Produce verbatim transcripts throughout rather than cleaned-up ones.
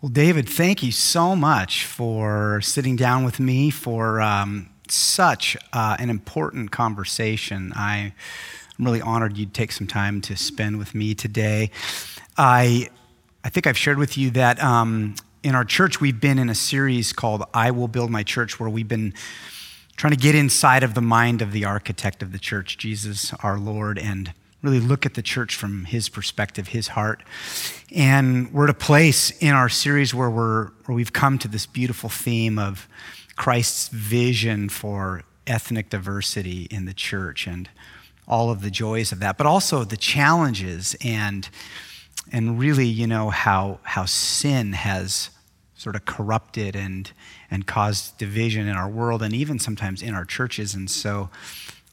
Well, David, thank you so much for sitting down with me for um, such uh, an important conversation. I, I'm really honored you'd take some time to spend with me today. I, I think I've shared with you that um, in our church, we've been in a series called I Will Build My Church, where we've been trying to get inside of the mind of the architect of the church, Jesus, our Lord, and really look at the church from his perspective, his heart. And we're at a place in our series where we're where we've come to this beautiful theme of Christ's vision for ethnic diversity in the church and all of the joys of that, but also the challenges and and really, you know, how how sin has sort of corrupted and and caused division in our world and even sometimes in our churches. And so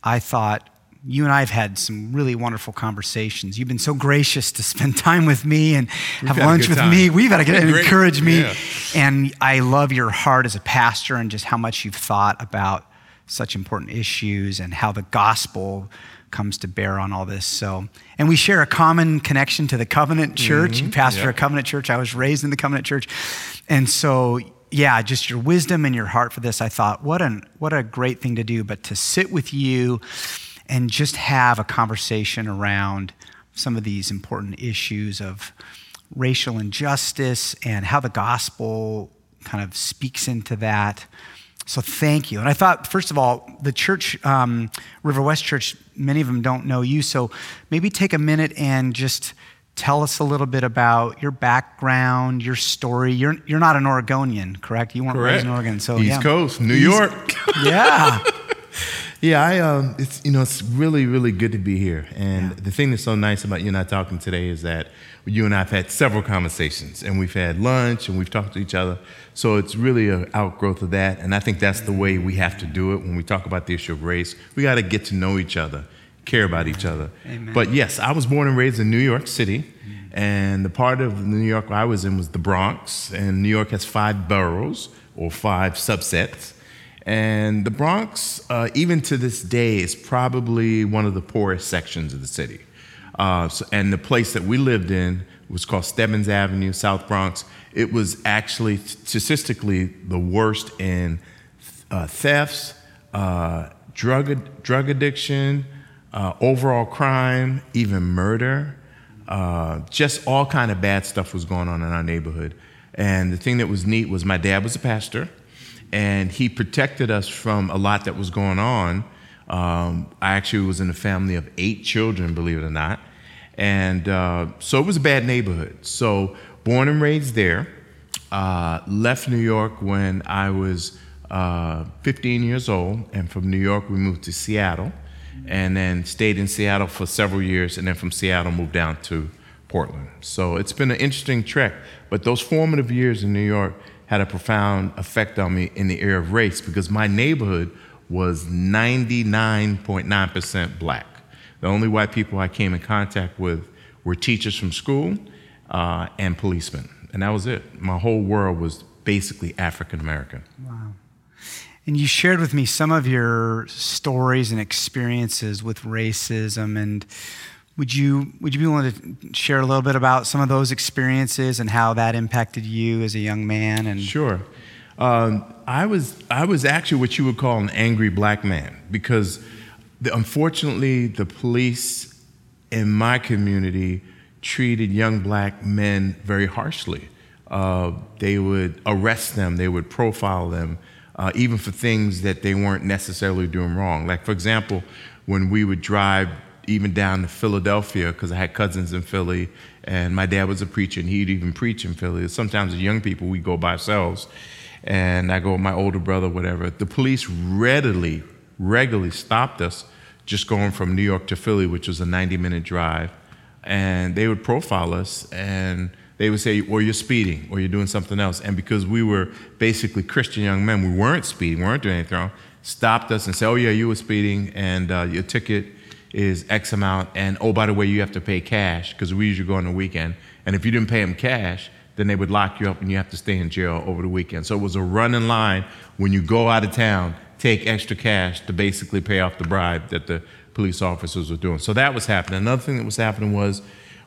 I thought, you and I have had some really wonderful conversations. You've been so gracious to spend time with me and We've have lunch with time. me. We've had a good and encourage me. Yeah. And I love your heart as a pastor and just how much you've thought about such important issues and how the gospel comes to bear on all this. So, and we share a common connection to the Covenant Church. Mm-hmm. You pastor yep. a Covenant Church. I was raised in the Covenant Church. And so, yeah, just your wisdom and your heart for this. I thought, what an what a great thing to do, but to sit with you and just have a conversation around some of these important issues of racial injustice and how the gospel kind of speaks into that. So thank you. And I thought, first of all, the church, um, River West Church, many of them don't know you, so maybe take a minute and just tell us a little bit about your background, your story. You're you're not an Oregonian, correct? You weren't correct. raised in Oregon. So, East yeah. Coast, New East, York. Yeah. Yeah, I um, it's you know it's really really good to be here, and yeah. the thing that's so nice about you and I talking today is that you and I have had several conversations, and we've had lunch, and we've talked to each other. So it's really an outgrowth of that, and I think that's the way we have to do it when we talk about the issue of race. We got to get to know each other, care about each other. Amen. But yes, I was born and raised in New York City, mm. and the part of New York I was in was the Bronx, and New York has five boroughs or five subsets. And the Bronx, uh, even to this day, is probably one of the poorest sections of the city. Uh, so, and the place that we lived in was called Stebbins Avenue, South Bronx. It was actually statistically the worst in uh, thefts, uh, drug ad- drug addiction, uh, overall crime, even murder. Uh, just all kind of bad stuff was going on in our neighborhood. And the thing that was neat was my dad was a pastor. And he protected us from a lot that was going on. Um, I actually was in a family of eight children, believe it or not. And uh, so it was a bad neighborhood. So born and raised there, uh, left New York when I was uh, fifteen years old. And from New York, we moved to Seattle and then stayed in Seattle for several years. And then from Seattle, moved down to Portland. So it's been an interesting trek. But those formative years in New York had a profound effect on me in the area of race because my neighborhood was ninety-nine point nine percent black. The only white people I came in contact with were teachers from school uh, and policemen, and that was it. My whole world was basically African American. Wow. And you shared with me some of your stories and experiences with racism, and Would you would you be willing to share a little bit about some of those experiences and how that impacted you as a young man? And sure, um, I was I was actually what you would call an angry black man because the, unfortunately the police in my community treated young black men very harshly. Uh, they would arrest them, they would profile them, uh, even for things that they weren't necessarily doing wrong. Like for example, when we would drive even down to Philadelphia, because I had cousins in Philly, and my dad was a preacher, and he'd even preach in Philly. Sometimes as young people, we go by ourselves, and I go with my older brother, whatever. The police readily, regularly stopped us just going from New York to Philly, which was a ninety-minute drive, and they would profile us, and they would say, well, you're speeding, or you're doing something else. And because we were basically Christian young men, we weren't speeding, we weren't doing anything wrong, stopped us and said, oh, yeah, you were speeding, and uh, your ticket is X amount, and oh, by the way, you have to pay cash, because we usually go on the weekend, and if you didn't pay them cash, then they would lock you up and you have to stay in jail over the weekend. So it was a running line when you go out of town, take extra cash to basically pay off the bribe that the police officers were doing. So that was happening. Another thing that was happening was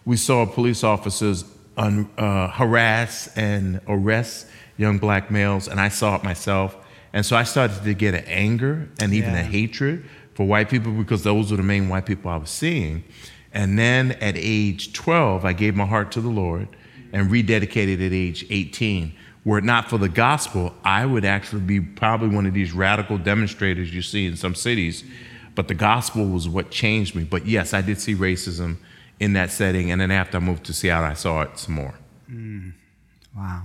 we saw police officers un, uh, harass and arrest young black males, and I saw it myself. And so I started to get an anger and even yeah. a hatred for white people, because those were the main white people I was seeing. And then at age twelve, I gave my heart to the Lord and rededicated at age eighteen. Were it not for the gospel, I would actually be probably one of these radical demonstrators you see in some cities. But the gospel was what changed me. But yes, I did see racism in that setting. And then after I moved to Seattle, I saw it some more. Mm. Wow.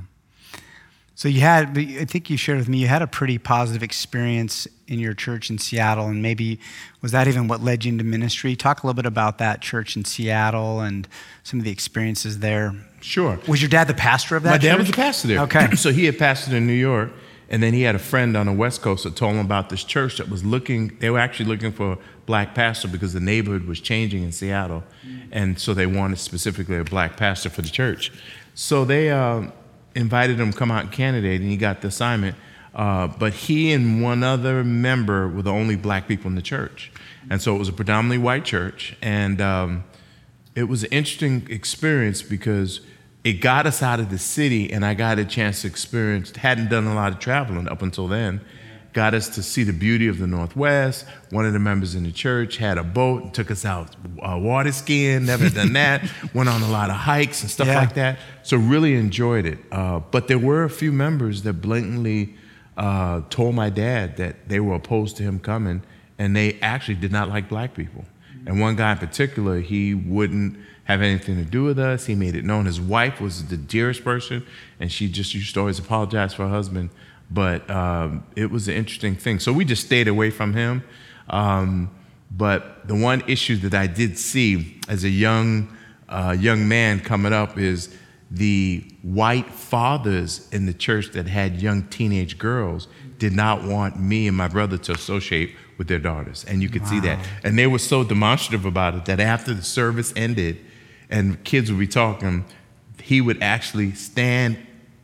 So you had, I think you shared with me, you had a pretty positive experience in your church in Seattle, and maybe was that even what led you into ministry? Talk a little bit about that church in Seattle and some of the experiences there. Sure. Was your dad the pastor of that My church? My dad was the pastor there. Okay. So he had pastored in New York, and then he had a friend on the West Coast that told him about this church that was looking, they were actually looking for a black pastor because the neighborhood was changing in Seattle, and so they wanted specifically a black pastor for the church. So they... Uh, invited him to come out and candidate, and he got the assignment. Uh, but he and one other member were the only black people in the church. And so it was a predominantly white church. And um, it was an interesting experience because it got us out of the city, and I got a chance to experience, hadn't done a lot of traveling up until then, got us to see the beauty of the Northwest. One of the members in the church had a boat and took us out uh, water skiing, never done that, went on a lot of hikes and stuff yeah. like that. So really enjoyed it. Uh, but there were a few members that blatantly uh, told my dad that they were opposed to him coming, and they actually did not like black people. And one guy in particular, he wouldn't have anything to do with us. He made it known. His wife was the dearest person, and she just used to always apologize for her husband. But um, it was an interesting thing. So we just stayed away from him. Um, but the one issue that I did see as a young uh, young man coming up is the white fathers in the church that had young teenage girls did not want me and my brother to associate with their daughters. And you could wow. see that. And they were so demonstrative about it that after the service ended and kids would be talking, he would actually stand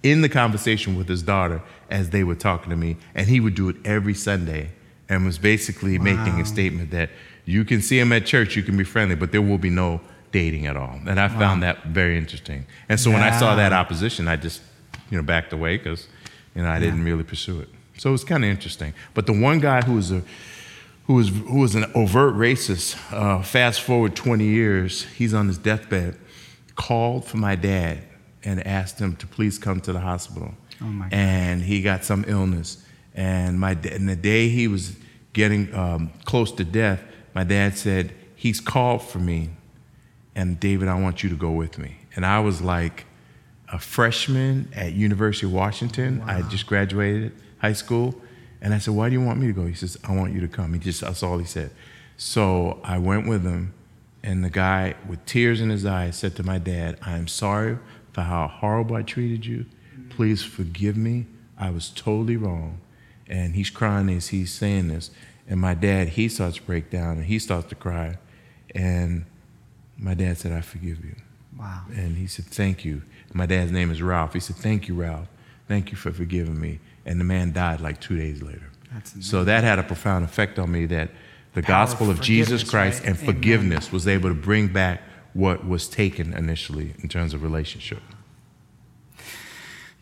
in the conversation with his daughter as they were talking to me, and he would do it every Sunday, and was basically wow. making a statement that you can see him at church, you can be friendly, but there will be no dating at all. And I wow. found that very interesting. And so yeah. when I saw that opposition, I just, you know, backed away because, you know, I yeah. didn't really pursue it. So it was kind of interesting. But the one guy who was a who was who was an overt racist, uh, fast forward twenty years, he's on his deathbed, called for my dad and asked him to please come to the hospital. Oh my God. And he got some illness. And my and the day he was getting um, close to death, my dad said, "He's called for me, and David, I want you to go with me." And I was like a freshman at University of Washington. Wow. I had just graduated high school. And I said, "Why do you want me to go?" He says, "I want you to come." He just, that's all he said. So I went with him, and the guy with tears in his eyes said to my dad, "I am sorry for how horrible I treated you. Please forgive me. I was totally wrong." And he's crying as he's saying this. And my dad, he starts to break down, and he starts to cry. And my dad said, "I forgive you." Wow. And he said, "Thank you." My dad's name is Ralph. He said, "Thank you, Ralph. Thank you for forgiving me." And the man died like two days later. That's amazing. So that had a profound effect on me, that the Power gospel of, of Jesus Christ right? and Amen. Forgiveness was able to bring back what was taken initially in terms of relationship.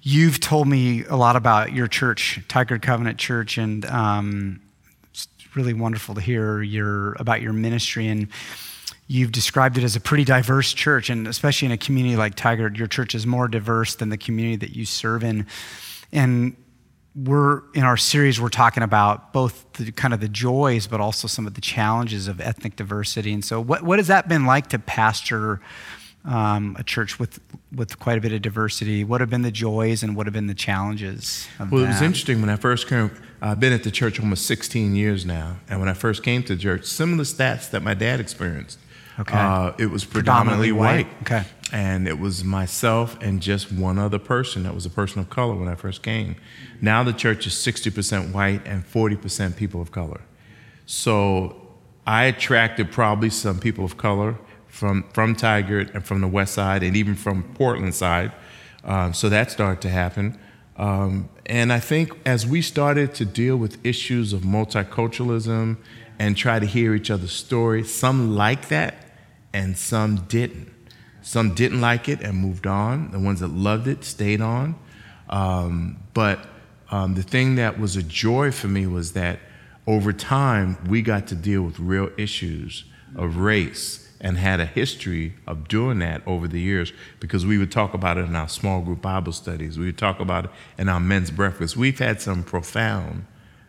You've told me a lot about your church, Tigard Covenant Church, and um, it's really wonderful to hear your about your ministry. And you've described it as a pretty diverse church, and especially in a community like Tigard, your church is more diverse than the community that you serve in. And we're in our series, we're talking about both the kind of the joys, but also some of the challenges of ethnic diversity. And so what, what has that been like to pastor um, a church with with quite a bit of diversity? What have been the joys and what have been the challenges of Well, that? It was interesting when I first came. I've been at the church almost sixteen years now. And when I first came to church, similar stats that my dad experienced. Okay. Uh, it was predominantly, predominantly white. white. Okay. And it was myself and just one other person that was a person of color when I first came. Now the church is sixty percent white and forty percent people of color. So I attracted probably some people of color from, from Tigard and from the West Side and even from Portland side. Um, so that started to happen. Um, and I think as we started to deal with issues of multiculturalism and try to hear each other's story, some liked that and some didn't. Some didn't like it and moved on. The ones that loved it stayed on. Um, but um, the thing that was a joy for me was that over time, we got to deal with real issues of race and had a history of doing that over the years, because we would talk about it in our small group Bible studies. We would talk about it in our men's breakfast. We've had some profound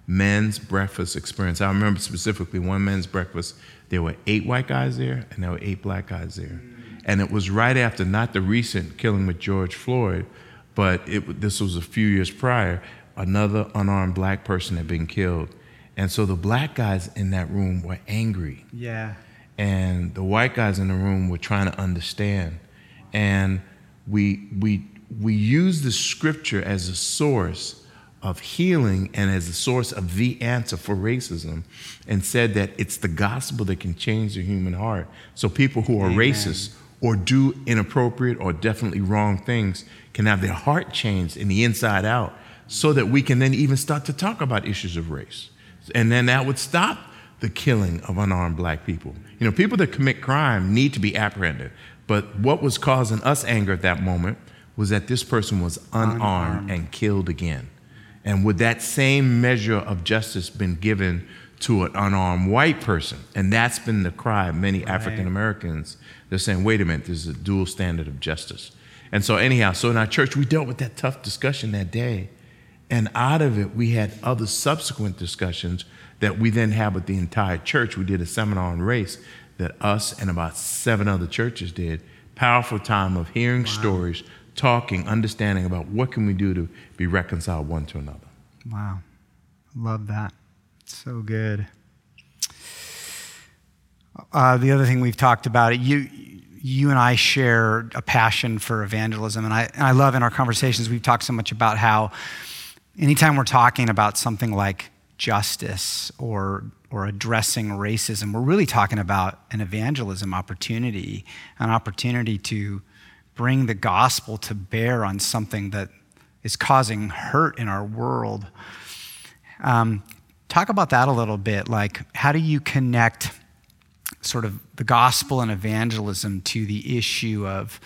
men's breakfast experience. I remember specifically one men's breakfast, there were eight white guys there and there were eight black guys there. And it was right after, not the recent killing with George Floyd, but it, this was a few years prior, another unarmed black person had been killed. And so the black guys in that room were angry. Yeah. And the white guys in the room were trying to understand. And we we we use the scripture as a source of healing and as a source of the answer for racism, and said that it's the gospel that can change the human heart. So people who are Amen. Racist or do inappropriate or definitely wrong things can have their heart changed in the inside out, so that we can then even start to talk about issues of race. And then that would stop the killing of unarmed black people. You know, people that commit crime need to be apprehended. But what was causing us anger at that moment was that this person was unarmed, unarmed. and killed again. And would that same measure of justice been given to an unarmed white person? And that's been the cry of many right. African Americans. They're saying, wait a minute, there's a dual standard of justice. And so anyhow, so in our church, we dealt with that tough discussion that day. And out of it, we had other subsequent discussions that we then had with the entire church. We did a seminar on race that us and about seven other churches did. Powerful time of hearing wow. stories, talking, understanding about what can we do to be reconciled one to another. Wow. Love that. So good. Uh, the other thing we've talked about, it, you you and I share a passion for evangelism. And I, and I love in our conversations, we've talked so much about how anytime we're talking about something like justice or or addressing racism, we're really talking about an evangelism opportunity, an opportunity to bring the gospel to bear on something that is causing hurt in our world. Um, talk about that a little bit. Like, how do you connect sort of the gospel and evangelism to the issue of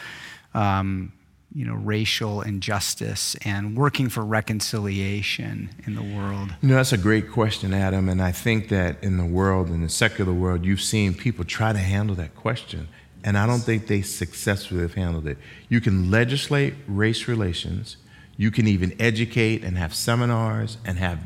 um you know, racial injustice and working for reconciliation in the world? You know, that's a great question, Adam. And I think that in the world, in the secular world, you've seen people try to handle that question. And I don't think they successfully have handled it. You can legislate race relations. You can even educate and have seminars and have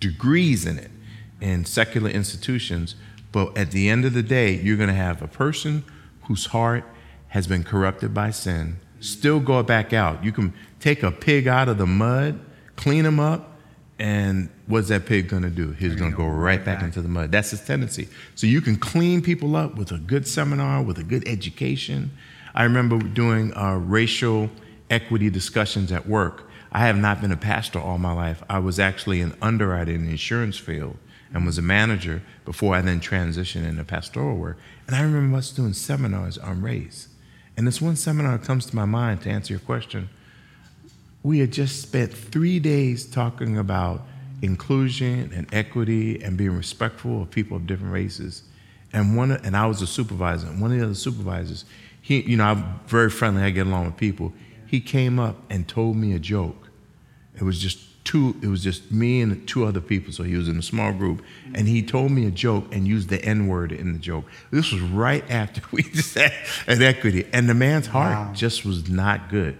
degrees in it in secular institutions. But at the end of the day, you're going to have a person whose heart has been corrupted by sin still go back out. You can take a pig out of the mud, clean him up, and what's that pig going to do? He's going to go right back into the mud. That's his tendency. So you can clean people up with a good seminar, with a good education. I remember doing uh, racial equity discussions at work. I have not been a pastor all my life. I was actually an underwriter in the insurance field and was a manager before I then transitioned into pastoral work. And I remember us doing seminars on race. And this one seminar comes to my mind to answer your question. We had just spent three days talking about inclusion and equity and being respectful of people of different races. And one, and I was a supervisor. And one of the other supervisors, he, you know, I'm very friendly. I get along with people. He came up and told me a joke. It was just two. It was just me and two other people. So he was in a small group, and he told me a joke and used the N-word in the joke. This was right after we just had an equity, and the man's heart wow. just was not good.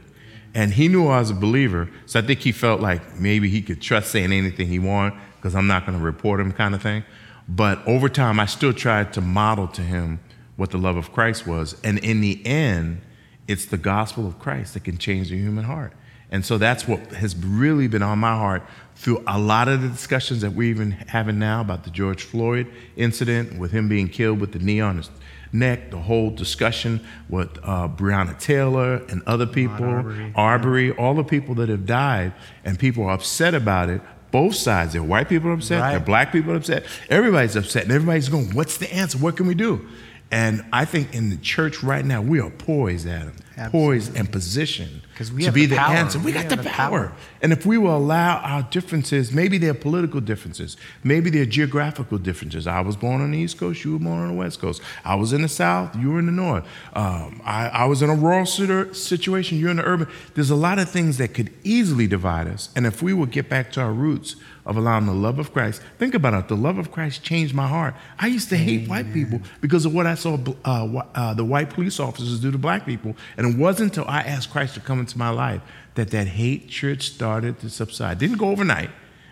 And he knew I was a believer, so I think he felt like maybe he could trust saying anything he wanted because I'm not going to report him, kind of thing. But over time, I still tried to model to him what the love of Christ was, and in the end, it's the gospel of Christ that can change the human heart. And so that's what has really been on my heart through a lot of the discussions that we're even having now about the George Floyd incident, with him being killed with the knee on his neck, the whole discussion with uh, Breonna Taylor and other people, Arbery, Arbery yeah. all the people that have died, and people are upset about it. Both sides. There are white people upset, right. there are black people upset, everybody's upset, and everybody's going, what's the answer? What can we do? And I think in the church right now, we are poised, Adam, Absolutely. poised and positioned Because we to have be the, the answer. We, we got the, the power. power. And if we will allow our differences, maybe they're political differences, maybe they're geographical differences. I was born on the East Coast, you were born on the West Coast. I was in the South, you were in the North. Um, I, I was in a rural situation, you're in the urban. There's a lot of things that could easily divide us. And if we will get back to our roots of allowing the love of Christ, think about it, the love of Christ changed my heart. I used to hate Amen. white people because of what I saw uh, uh, the white police officers do to black people. And it wasn't until I asked Christ to come into my life that that hatred started to subside. Didn't go overnight,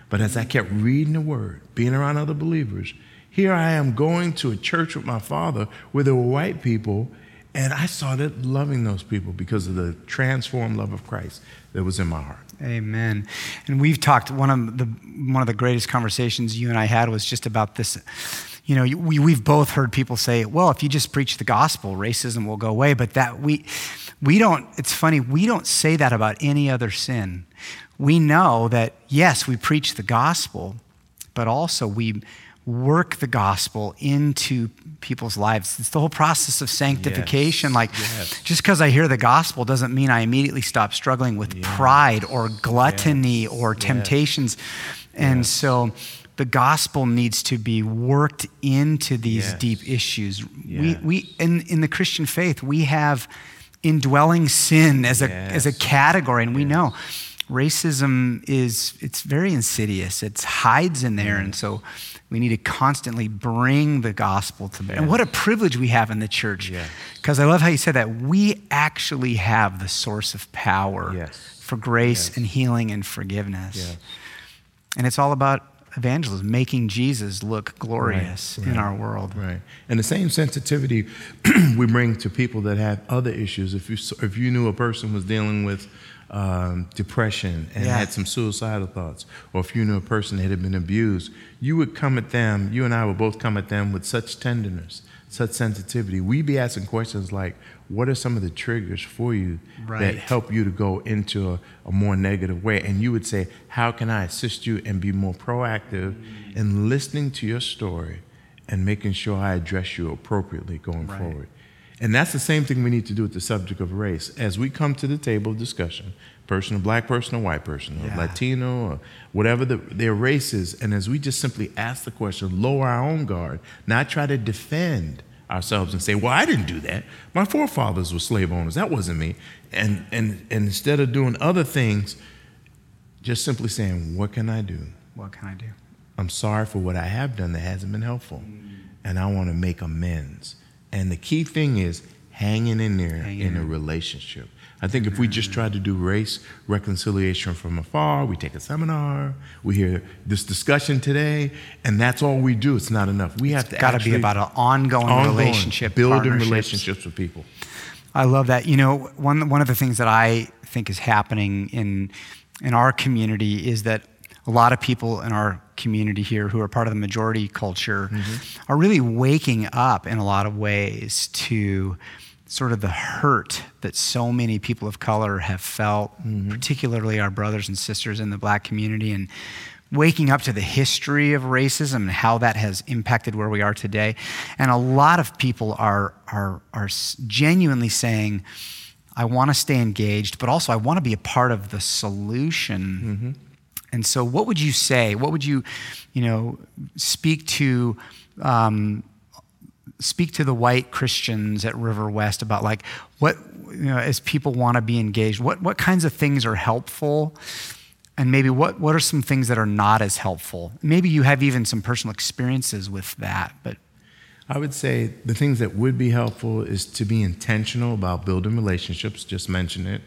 but as I kept reading the word, being around other believers, here I am going to a church with my father where there were white people, and I started loving those people because of the transformed love of Christ that was in my heart. Amen. And we've talked, one of the one of the greatest conversations you and I had was just about this. You know, we, we've both heard people say, well, if you just preach the gospel, racism will go away. But that we we don't, it's funny, we don't say that about any other sin. We know that, yes, we preach the gospel, but also we work the gospel into people's lives. It's the whole process of sanctification. Yes. Like, yes. just because I hear the gospel doesn't mean I immediately stop struggling with yes. pride or gluttony yes. or temptations. Yes. And yes. so the gospel needs to be worked into these yes. deep issues. Yes. We, we in, in the Christian faith, we have indwelling sin as yes. a as a category, and yes. we know racism is, it's very insidious. It hides in there, mm. and so we need to constantly bring the gospel to bear. And what a privilege we have in the church, because yes. I love how you said that. We actually have the source of power yes. for grace yes. and healing and forgiveness. Yes. And it's all about evangelism, making Jesus look glorious right, right, in our world. Right. And the same sensitivity we bring to people that have other issues. If you if you knew a person was dealing with um, depression and yeah. had some suicidal thoughts, or if you knew a person that had been abused, you would come at them, you and I would both come at them with such tenderness, such sensitivity. We'd be asking questions like, what are some of the triggers for you right. that help you to go into a, a more negative way? And you would say, how can I assist you and be more proactive mm-hmm. in listening to your story and making sure I address you appropriately going right. forward? And that's the same thing we need to do with the subject of race. As we come to the table of discussion, person, a black person, a white person, yeah. a Latino, or whatever the, their race is, and as we just simply ask the question, lower our own guard, not try to defend ourselves and say, well, I didn't do that. My forefathers were slave owners. That wasn't me. And, and and instead of doing other things, just simply saying, what can I do? What can I do? I'm sorry for what I have done that hasn't been helpful, mm. and I want to make amends. And the key thing is hanging in there Hang in, in a relationship. I think if we just try to do race reconciliation from afar, we take a seminar, we hear this discussion today, and that's all we do. It's not enough. We have it's to gotta actually... It's got to be about an ongoing, ongoing relationship, building relationships with people. I love that. You know, one one of the things that I think is happening in in our community is that a lot of people in our community here who are part of the majority culture mm-hmm. are really waking up in a lot of ways to sort of the hurt that so many people of color have felt, mm-hmm. particularly our brothers and sisters in the black community, and waking up to the history of racism and how that has impacted where we are today. And a lot of people are are are genuinely saying, I want to stay engaged, but also I want to be a part of the solution. Mm-hmm. And so what would you say, what would you, you know, speak to um, speak to the white Christians at River West about, like, what, you know, as people want to be engaged, what what kinds of things are helpful, and maybe what, what are some things that are not as helpful? Maybe you have even some personal experiences with that, but. I would say the things that would be helpful is to be intentional about building relationships, just mention it,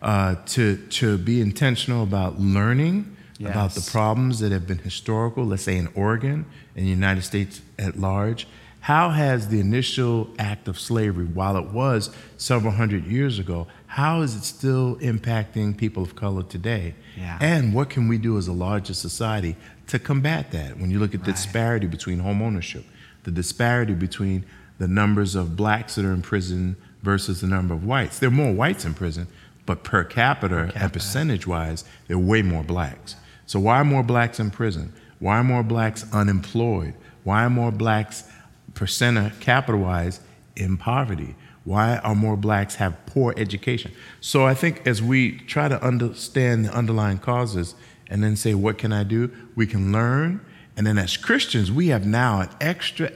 uh, to to be intentional about learning. Yes. About the problems that have been historical, let's say in Oregon and the United States at large. How has the initial act of slavery, while it was several hundred years ago, how is it still impacting people of color today? Yeah. And what can we do as a larger society to combat that? When you look at the right. disparity between home ownership, the disparity between the numbers of blacks that are in prison versus the number of whites. There are more whites in prison, but per capita, per capita. and percentage-wise, there are way more blacks. So why are more blacks in prison? Why are more blacks unemployed? Why are more blacks, percent capital-wise, in poverty? Why are more blacks have poor education? So I think as we try to understand the underlying causes and then say, what can I do? We can learn. And then as Christians, we have now an extra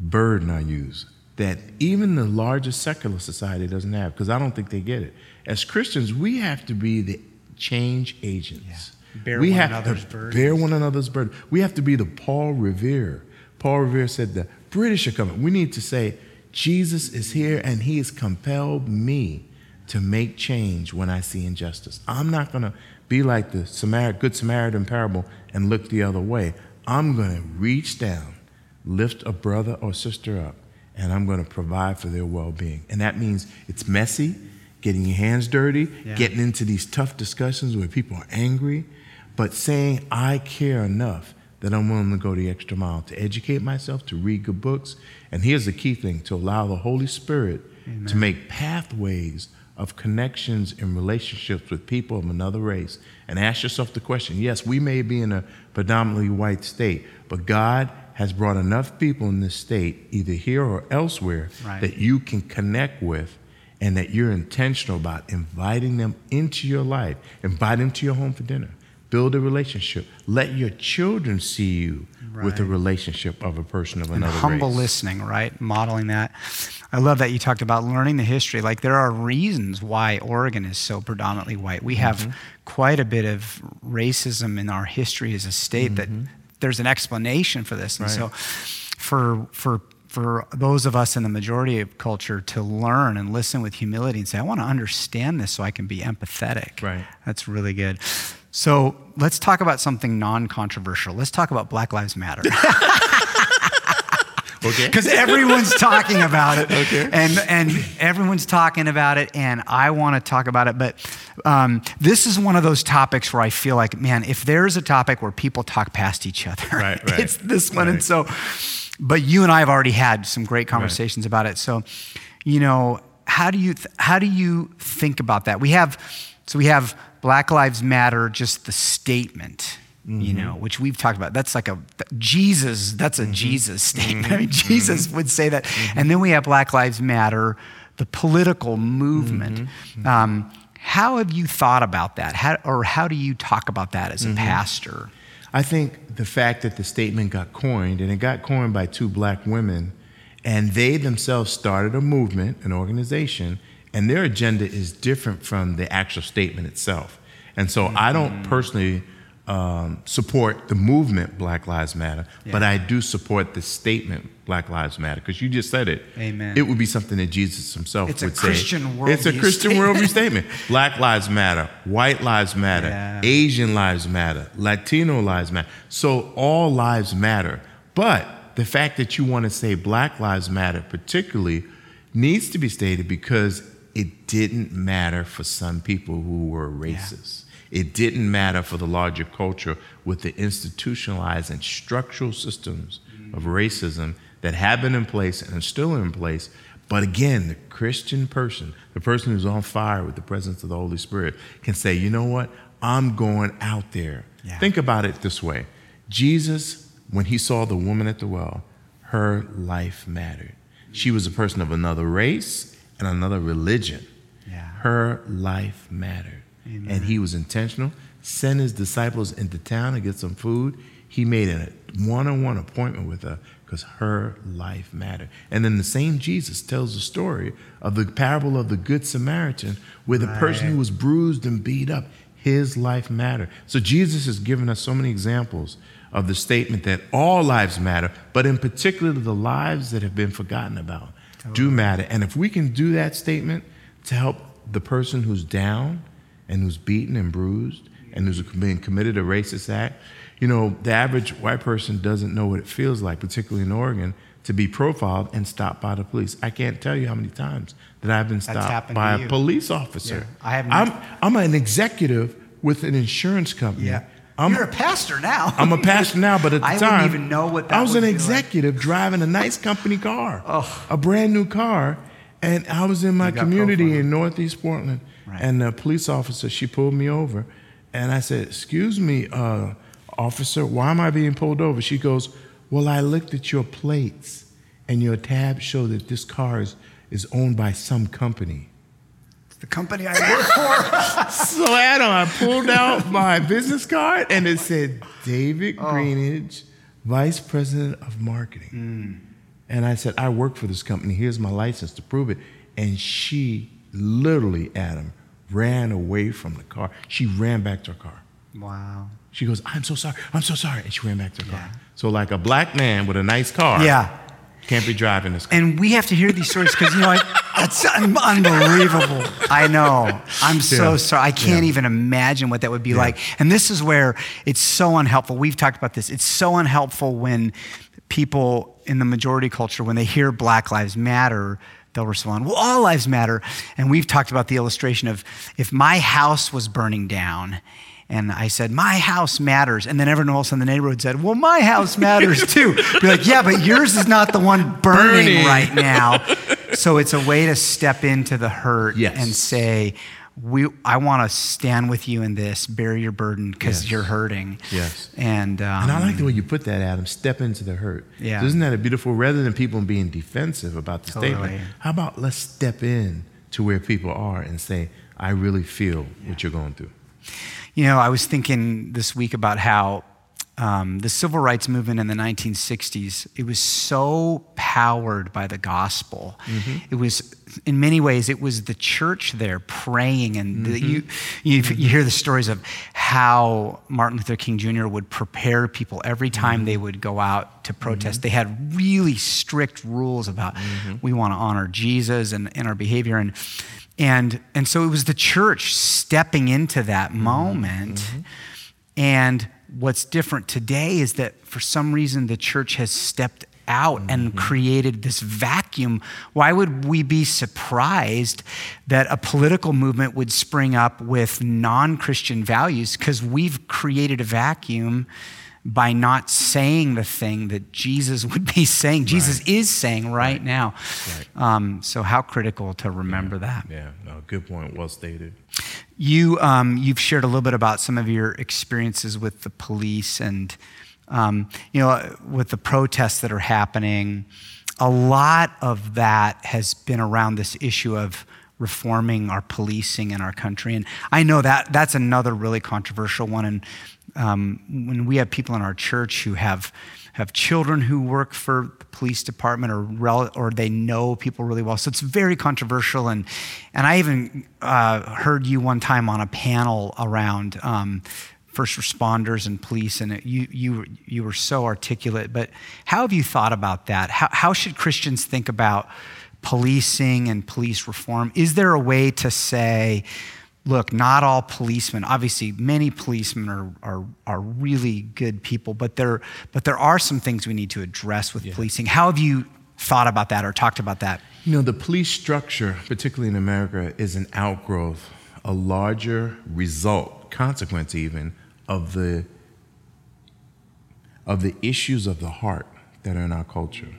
burden, I use, that even the largest secular society doesn't have, because I don't think they get it. As Christians, we have to be the change agents. Yeah. Bear we one have another's to burdens. Bear one another's burden. We have to be the Paul Revere. Paul Revere said the British are coming. We need to say, Jesus is here, and he has compelled me to make change when I see injustice. I'm not going to be like the Samaritan, Good Samaritan parable and look the other way. I'm going to reach down, lift a brother or sister up, and I'm going to provide for their well-being. And that means it's messy, getting your hands dirty, yeah. getting into these tough discussions where people are angry, but saying I care enough that I'm willing to go the extra mile, to educate myself, to read good books. And here's the key thing, to allow the Holy Spirit Amen. To make pathways of connections and relationships with people of another race. And ask yourself the question, yes, we may be in a predominantly white state, but God has brought enough people in this state, either here or elsewhere, right. that you can connect with, and that you're intentional about inviting them into your life. Invite them to your home for dinner. Build a relationship. Let your children see you right. with a relationship of a person of another and humble race. Listening, right? Modeling that. I love that you talked about learning the history. Like, there are reasons why Oregon is so predominantly white. We have mm-hmm. quite a bit of racism in our history as a state mm-hmm. that there's an explanation for this. And right. so for for for those of us in the majority of culture to learn and listen with humility and say, I want to understand this so I can be empathetic. Right. That's really good. So let's talk about something non-controversial. Let's talk about Black Lives Matter. Okay. Because everyone's talking about it. Okay. And and everyone's talking about it, and I want to talk about it. But um, this is one of those topics where I feel like, man, if there's a topic where people talk past each other, right, right, it's this one. Right. And so, but you and I have already had some great conversations right. about it. So, you know, how do you th- how do you think about that? We have so we have. Black Lives Matter, just the statement, mm-hmm. you know, which we've talked about. That's like a Jesus, that's a mm-hmm. Jesus statement. Mm-hmm. I mean, Jesus mm-hmm. would say that. Mm-hmm. And then we have Black Lives Matter, the political movement. Mm-hmm. Um, how have you thought about that? How, or how do you talk about that as mm-hmm. a pastor? I think the fact that the statement got coined, and it got coined by two black women, and they themselves started a movement, an organization, and their agenda is different from the actual statement itself. And so mm-hmm. I don't personally um, support the movement Black Lives Matter, yeah. but I do support the statement Black Lives Matter, because you just said it. Amen. It would be something that Jesus himself it's would say. It's a Christian worldview statement. It's a Christian worldview statement. Black Lives Matter, white lives matter, yeah. Asian lives matter, Latino lives matter. So all lives matter. But the fact that you want to say Black Lives Matter particularly needs to be stated, because it didn't matter for some people who were racist. Yeah. It didn't matter for the larger culture with the institutionalized and structural systems mm-hmm. of racism that have been in place and are still in place. But again, the Christian person, the person who's on fire with the presence of the Holy Spirit, can say, you know what? I'm going out there. Yeah. Think about it this way. Jesus, when he saw the woman at the well, her life mattered. She was a person of another race, another religion. Yeah. Her life mattered. Amen. And he was intentional, sent his disciples into town to get some food. He made a one-on-one appointment with her because her life mattered. And then the same Jesus tells the story of the parable of the Good Samaritan, where the right. person who was bruised and beat up, his life mattered. So Jesus has given us so many examples of the statement that all lives matter, but in particular the lives that have been forgotten about. Totally. Do matter. And if we can do that statement to help the person who's down and who's beaten and bruised and who's being committed a racist act, you know, the average white person doesn't know what it feels like, particularly in Oregon, to be profiled and stopped by the police. I can't tell you how many times that I've been stopped by a police officer. Yeah, I have no- I'm, I'm an executive with an insurance company. Yeah. I'm, You're a pastor now. I'm a pastor now, but at the I time, I didn't even know what that I was an executive like. Driving a nice company car, oh. a brand new car, and I was in my you community in Northeast Portland, right. and a police officer, she pulled me over, and I said, excuse me, uh, officer, why am I being pulled over? She goes, well, I looked at your plates, and your tabs show that this car is is owned by some company. It's the company I work for. So Adam, I pulled out my business card and it said David oh. Greenidge, Vice President of Marketing. Mm. And I said, I work for this company. Here's my license to prove it. And she literally, Adam, ran away from the car. She ran back to her car. Wow. She goes, I'm so sorry. I'm so sorry. And she ran back to her yeah. car. So like a black man with a nice car. Yeah. Can't be driving this car. And we have to hear these stories because, you know, that's unbelievable. I know. I'm so yeah. sorry. I can't yeah. even imagine what that would be yeah. like. And this is where it's so unhelpful. We've talked about this. It's so unhelpful when people in the majority culture, when they hear Black Lives Matter, they'll respond, well, all lives matter. And we've talked about the illustration of if my house was burning down and I said, my house matters. And then everyone else in the neighborhood said, well, my house matters too. Be like, yeah, but yours is not the one burning, burning. right now. So it's a way to step into the hurt yes. and say, we, I want to stand with you in this, bear your burden because yes. you're hurting. Yes. And, um, and I like the way you put that, Adam, step into the hurt. Yeah. So isn't that a beautiful, rather than people being defensive about the totally. statement, how about let's step in to where people are and say, I really feel yeah. what you're going through. You know, I was thinking this week about how um, the civil rights movement in the nineteen sixties, it was so powered by the gospel. Mm-hmm. It was, in many ways, it was the church there praying. And mm-hmm. the, you, you, mm-hmm. you hear the stories of how Martin Luther King Junior would prepare people every time mm-hmm. they would go out to protest. Mm-hmm. They had really strict rules about, mm-hmm. we want to honor Jesus and, and our behavior. And And and so it was the church stepping into that moment. Mm-hmm. And what's different today is that for some reason the church has stepped out mm-hmm. and created this vacuum. Why would we be surprised that a political movement would spring up with non-Christian values? Because we've created a vacuum by not saying the thing that Jesus would be saying, Jesus right. is saying right, right. now. Right. Um, so how critical to remember yeah. that. Yeah, no, good point, well stated. You, um, you've shared a little bit about some of your experiences with the police and um, you know, with the protests that are happening. A lot of that has been around this issue of reforming our policing in our country. And I know that that's another really controversial one. And um, when we have people in our church who have have children who work for the police department or rel- or they know people really well. So it's very controversial. And and I even uh, heard you one time on a panel around um, first responders and police, and it, you you you were so articulate. But how have you thought about that? How how should Christians think about policing and police reform? Is there a way to say, look, not all policemen, obviously many policemen are are, are really good people, but there, but there are some things we need to address with yeah. policing. How have you thought about that or talked about that? You know, the police structure, particularly in America, is an outgrowth, a larger result, consequence even, of the of the issues of the heart that are in our culture.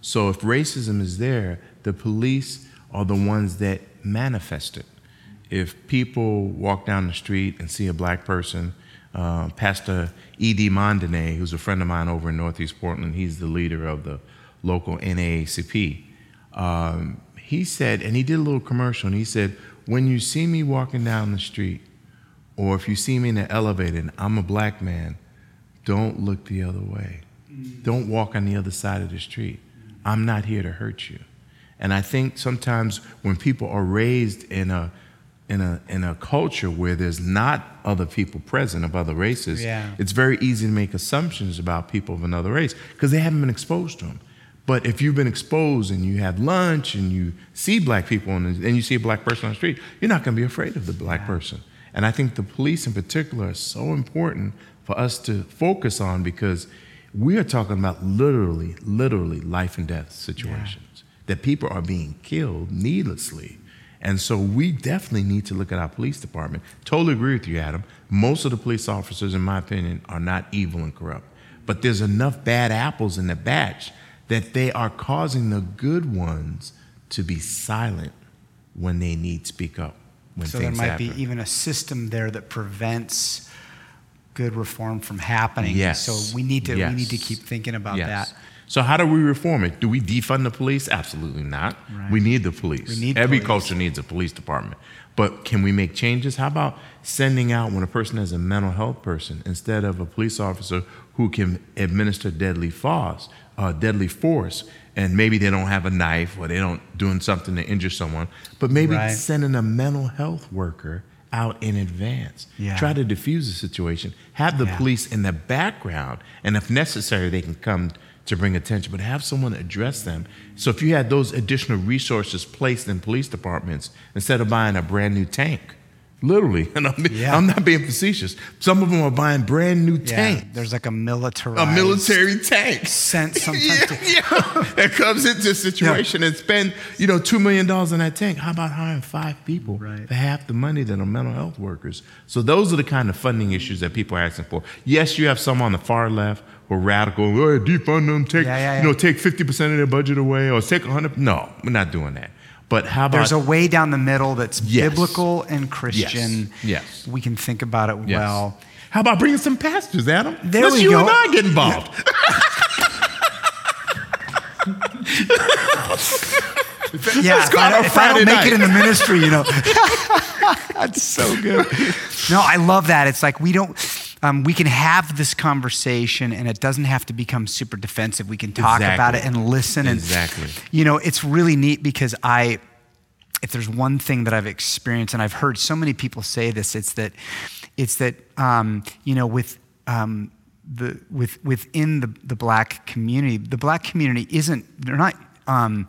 So if racism is there, the police are the ones that manifest it. If people walk down the street and see a black person, uh, Pastor E D Mondanay, who's a friend of mine over in Northeast Portland, he's the leader of the local N double A C P. Um, he said, and he did a little commercial, and he said, when you see me walking down the street, or if you see me in the elevator and I'm a black man, don't look the other way. Mm-hmm. Don't walk on the other side of the street. Mm-hmm. I'm not here to hurt you. And I think sometimes when people are raised in a in a in a culture where there's not other people present of other races, yeah. it's very easy to make assumptions about people of another race because they haven't been exposed to them. But if you've been exposed and you have lunch and you see black people and, and you see a black person on the street, you're not gonna be afraid of the black yeah. person. And I think the police in particular are so important for us to focus on because we are talking about literally, literally life and death situations, yeah. that people are being killed needlessly. And so we definitely need to look at our police department. Totally agree with you, Adam. Most of the police officers, in my opinion, are not evil and corrupt. But there's enough bad apples in the batch that they are causing the good ones to be silent when they need to speak up. When so things there might happen. Be even a system there that prevents good reform from happening. Yes. So we need to yes. we need to keep thinking about yes. that. So how do we reform it? Do we defund the police? Absolutely not. Right. We need the police. We need Every police. culture needs a police department. But can we make changes? How about sending out when a person is a mental health person instead of a police officer who can administer deadly force, uh, deadly force, and maybe they don't have a knife or they don't doing something to injure someone, but maybe right. sending a mental health worker out in advance. Yeah. Try to diffuse the situation. Have the yeah. police in the background, and if necessary, they can come to bring attention, but have someone address them. So if you had those additional resources placed in police departments, instead of buying a brand new tank, literally, and I'm, yeah. I'm not being facetious, some of them are buying brand new yeah. tanks. There's like a militarized a military tank sent sometimes yeah, to- yeah. that comes into a situation yeah. and spend, you know, two million dollars on that tank. How about hiring five people right. for half the money that are mental health workers? So those are the kind of funding issues that people are asking for. Yes, you have some on the far left, or radical, oh, defund them, take yeah, yeah, yeah. you know, take fifty percent of their budget away, or take one hundred. No, we're not doing that. But how about there's a way down the middle that's yes. biblical and Christian. Yes. yes, we can think about it yes. well. How about bringing some pastors, Adam? There Let's we you go. and I get involved. yeah, Let's go out if, I, on if I don't make night. it in the ministry, you know, that's so good. No, I love that. It's like we don't. Um, we can have this conversation and it doesn't have to become super defensive. We can talk exactly. about it and listen. And, exactly. you know, it's really neat because I, if there's one thing that I've experienced, and I've heard so many people say this, it's that, it's that, um, you know, with, um, the, with, within the, the black community, the black community isn't, they're not, Um,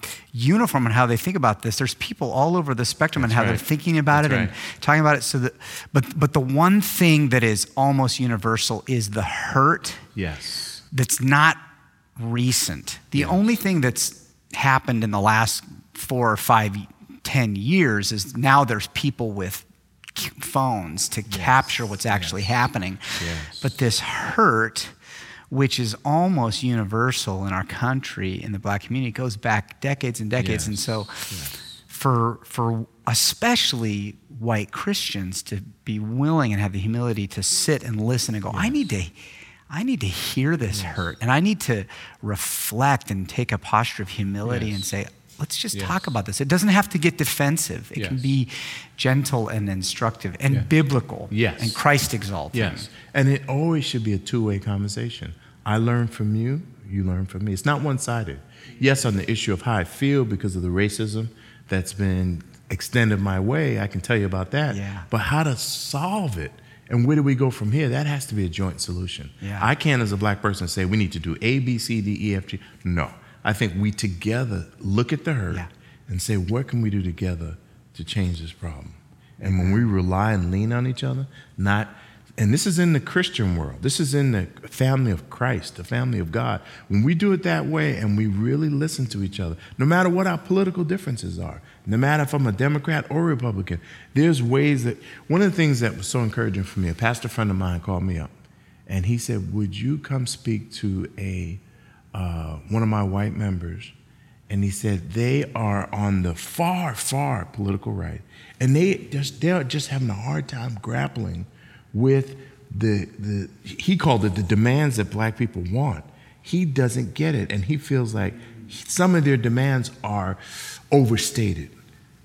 uniform in how they think about this. There's people all over the spectrum and how right. they're thinking about That's it right. and talking about it. So that, but but the one thing that is almost universal is the hurt. Yes. That's not recent. The yeah. only thing that's happened in the last four or five, ten years is now there's people with phones to yes. capture what's actually yes. happening. Yes. But this hurt, which is almost universal in our country, in the black community, it goes back decades and decades. Yes. And so yes. for for especially white Christians to be willing and have the humility to sit and listen and go, yes. I need to I need to hear this yes. hurt, and I need to reflect and take a posture of humility yes. and say, let's just yes. talk about this. It doesn't have to get defensive. It yes. can be gentle and instructive and yes. biblical yes. and Christ exalting. Yes. And it always should be a two-way conversation. I learn from you, you learn from me. It's not one-sided. Yes, on the issue of how I feel because of the racism that's been extended my way, I can tell you about that. Yeah. But how to solve it and where do we go from here? That has to be a joint solution. Yeah. I can't, as a black person, say we need to do A, B, C, D, E, F, G. No. I think we together look at the hurt yeah. and say, what can we do together to change this problem? And when we rely and lean on each other, not, and this is in the Christian world, this is in the family of Christ, the family of God. When we do it that way and we really listen to each other, no matter what our political differences are, no matter if I'm a Democrat or Republican, there's ways that, one of the things that was so encouraging for me, a pastor friend of mine called me up and he said, would you come speak to a Uh, one of my white members, and he said they are on the far, far political right, and they just they're just having a hard time grappling with the the he called it the demands that black people want. He doesn't get it, and he feels like some of their demands are overstated.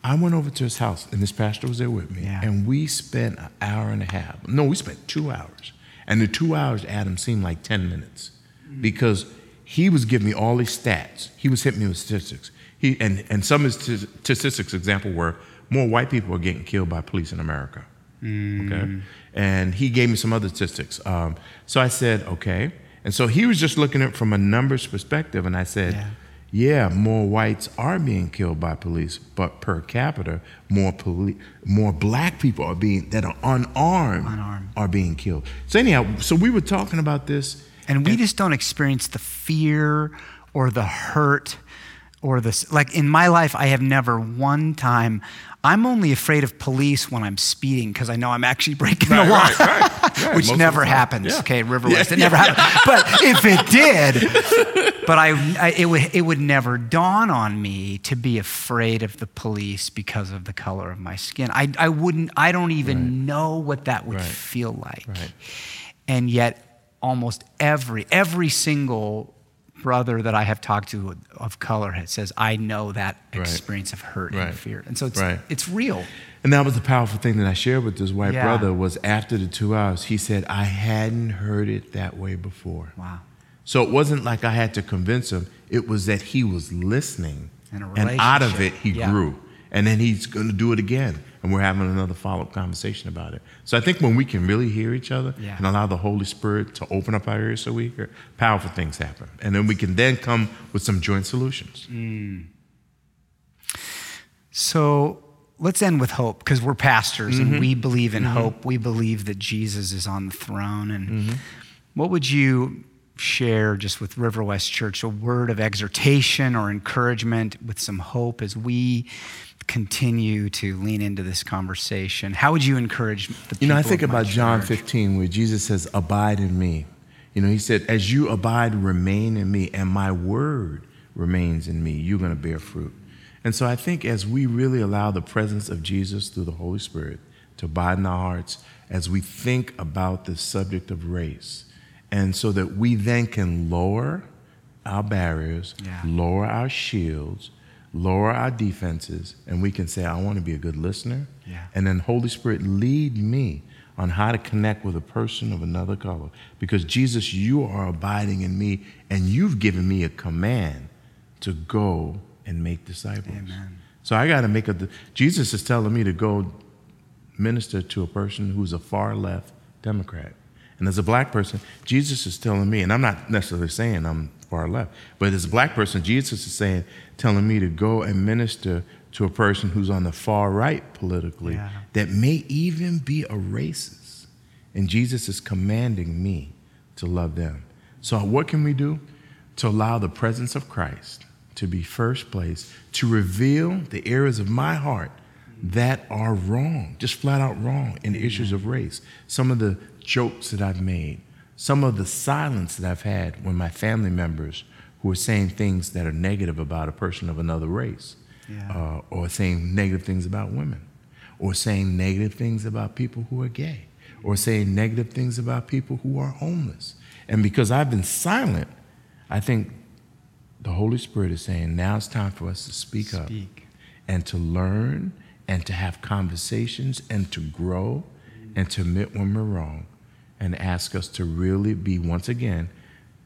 I went over to his house, and this pastor was there with me, yeah. and we spent an hour and a half. No, we spent two hours, and the two hours, Adam, seemed like ten minutes, mm-hmm. because he was giving me all these stats. He was hitting me with statistics. He and, and some of his statistics, example, were more white people are getting killed by police in America. Mm. Okay, and he gave me some other statistics. Um, so I said, okay. And so he was just looking at it from a numbers perspective, and I said, yeah. yeah, more whites are being killed by police, but per capita, more poli- more black people are being that are unarmed, unarmed are being killed. So anyhow, so we were talking about this. And we and, just don't experience the fear or the hurt or the, like in my life, I have never one time, I'm only afraid of police when I'm speeding because I know I'm actually breaking right, the law, right, right, right. which Most never happens. Yeah. Okay, River West, yeah, it never yeah. happened. But if it did, but I, I it would it would never dawn on me to be afraid of the police because of the color of my skin. I, I wouldn't, I don't even right. know what that would right. feel like. Right. And yet, almost every, every single brother that I have talked to of color says, I know that experience right. of hurt right. and fear. And so it's, right. it's real. And that was the powerful thing that I shared with this white yeah. brother was after the two hours, he said, I hadn't heard it that way before. Wow. So it wasn't like I had to convince him. It was that he was listening. And, a and out of it, he yeah. grew. And then he's going to do it again. And we're having another follow-up conversation about it. So I think when we can really hear each other yeah. and allow the Holy Spirit to open up our ears so we hear, powerful things happen. And then we can then come with some joint solutions. Mm. So let's end with hope, because we're pastors mm-hmm. and we believe in mm-hmm. hope. We believe that Jesus is on the throne. And mm-hmm. what would you share just with River West Church, a word of exhortation or encouragement with some hope as we continue to lean into this conversation? How would you encourage the people? You know, I think about John fifteen, where Jesus says, abide in me. You know, he said, as you abide, remain in me, and my word remains in me, you're going to bear fruit. And so I think as we really allow the presence of Jesus through the Holy Spirit to abide in our hearts, as we think about the subject of race, and so that we then can lower our barriers, yeah. lower our shields, lower our defenses, and we can say, I want to be a good listener. Yeah. And then Holy Spirit, lead me on how to connect with a person of another color. Because Jesus, you are abiding in me, and you've given me a command to go and make disciples. Amen. So I got to make a, Jesus is telling me to go minister to a person who's a far left Democrat. And as a black person, Jesus is telling me, and I'm not necessarily saying I'm far left, but as a black person, Jesus is saying, telling me to go and minister to a person who's on the far right politically yeah. that may even be a racist. And Jesus is commanding me to love them. So what can we do? To allow the presence of Christ to be first place, to reveal the areas of my heart that are wrong, just flat out wrong in the issues of race. Some of the jokes that I've made, some of the silence that I've had when my family members who are saying things that are negative about a person of another race, yeah. uh, or saying negative things about women, or saying negative things about people who are gay, or saying negative things about people who are homeless. And because I've been silent, I think the Holy Spirit is saying, now it's time for us to speak, speak. up and to learn and to have conversations and to grow and to admit when we're wrong, and ask us to really be, once again,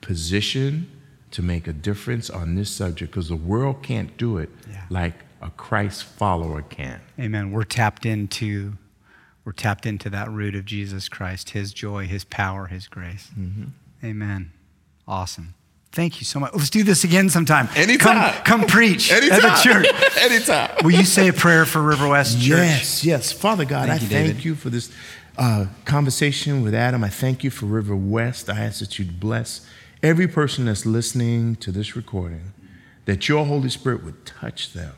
positioned to make a difference on this subject, because the world can't do it yeah. like a Christ follower can. Amen. We're tapped into we're tapped into that root of Jesus Christ, his joy, his power, his grace. Mm-hmm. Amen. Awesome. Thank you so much. Let's do this again sometime. Anytime. Come, come preach Anytime. At the church. Anytime. Will you say a prayer for River West Church? Yes, yes. Father God, thank I you, thank David. you for this uh, conversation with Adam. I thank you for River West. I ask that you bless every person that's listening to this recording, that your Holy Spirit would touch them,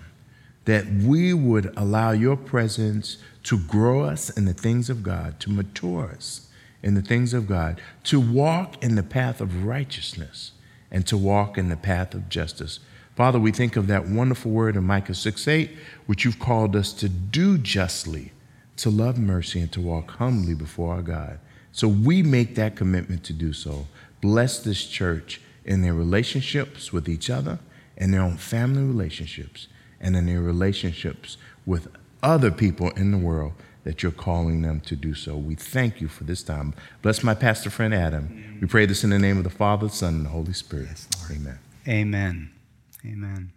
that we would allow your presence to grow us in the things of God, to mature us in the things of God, to walk in the path of righteousness, and to walk in the path of justice. Father, we think of that wonderful word in Micah six eight, which you've called us to do justly, to love mercy, and to walk humbly before our God. So we make that commitment to do so. Bless this church in their relationships with each other, in their own family relationships, and in their relationships with other people in the world that you're calling them to do so. We thank you for this time. Bless my pastor friend, Adam. We pray this in the name of the Father, the Son, and the Holy Spirit. Yes, Lord. Amen. Amen. Amen.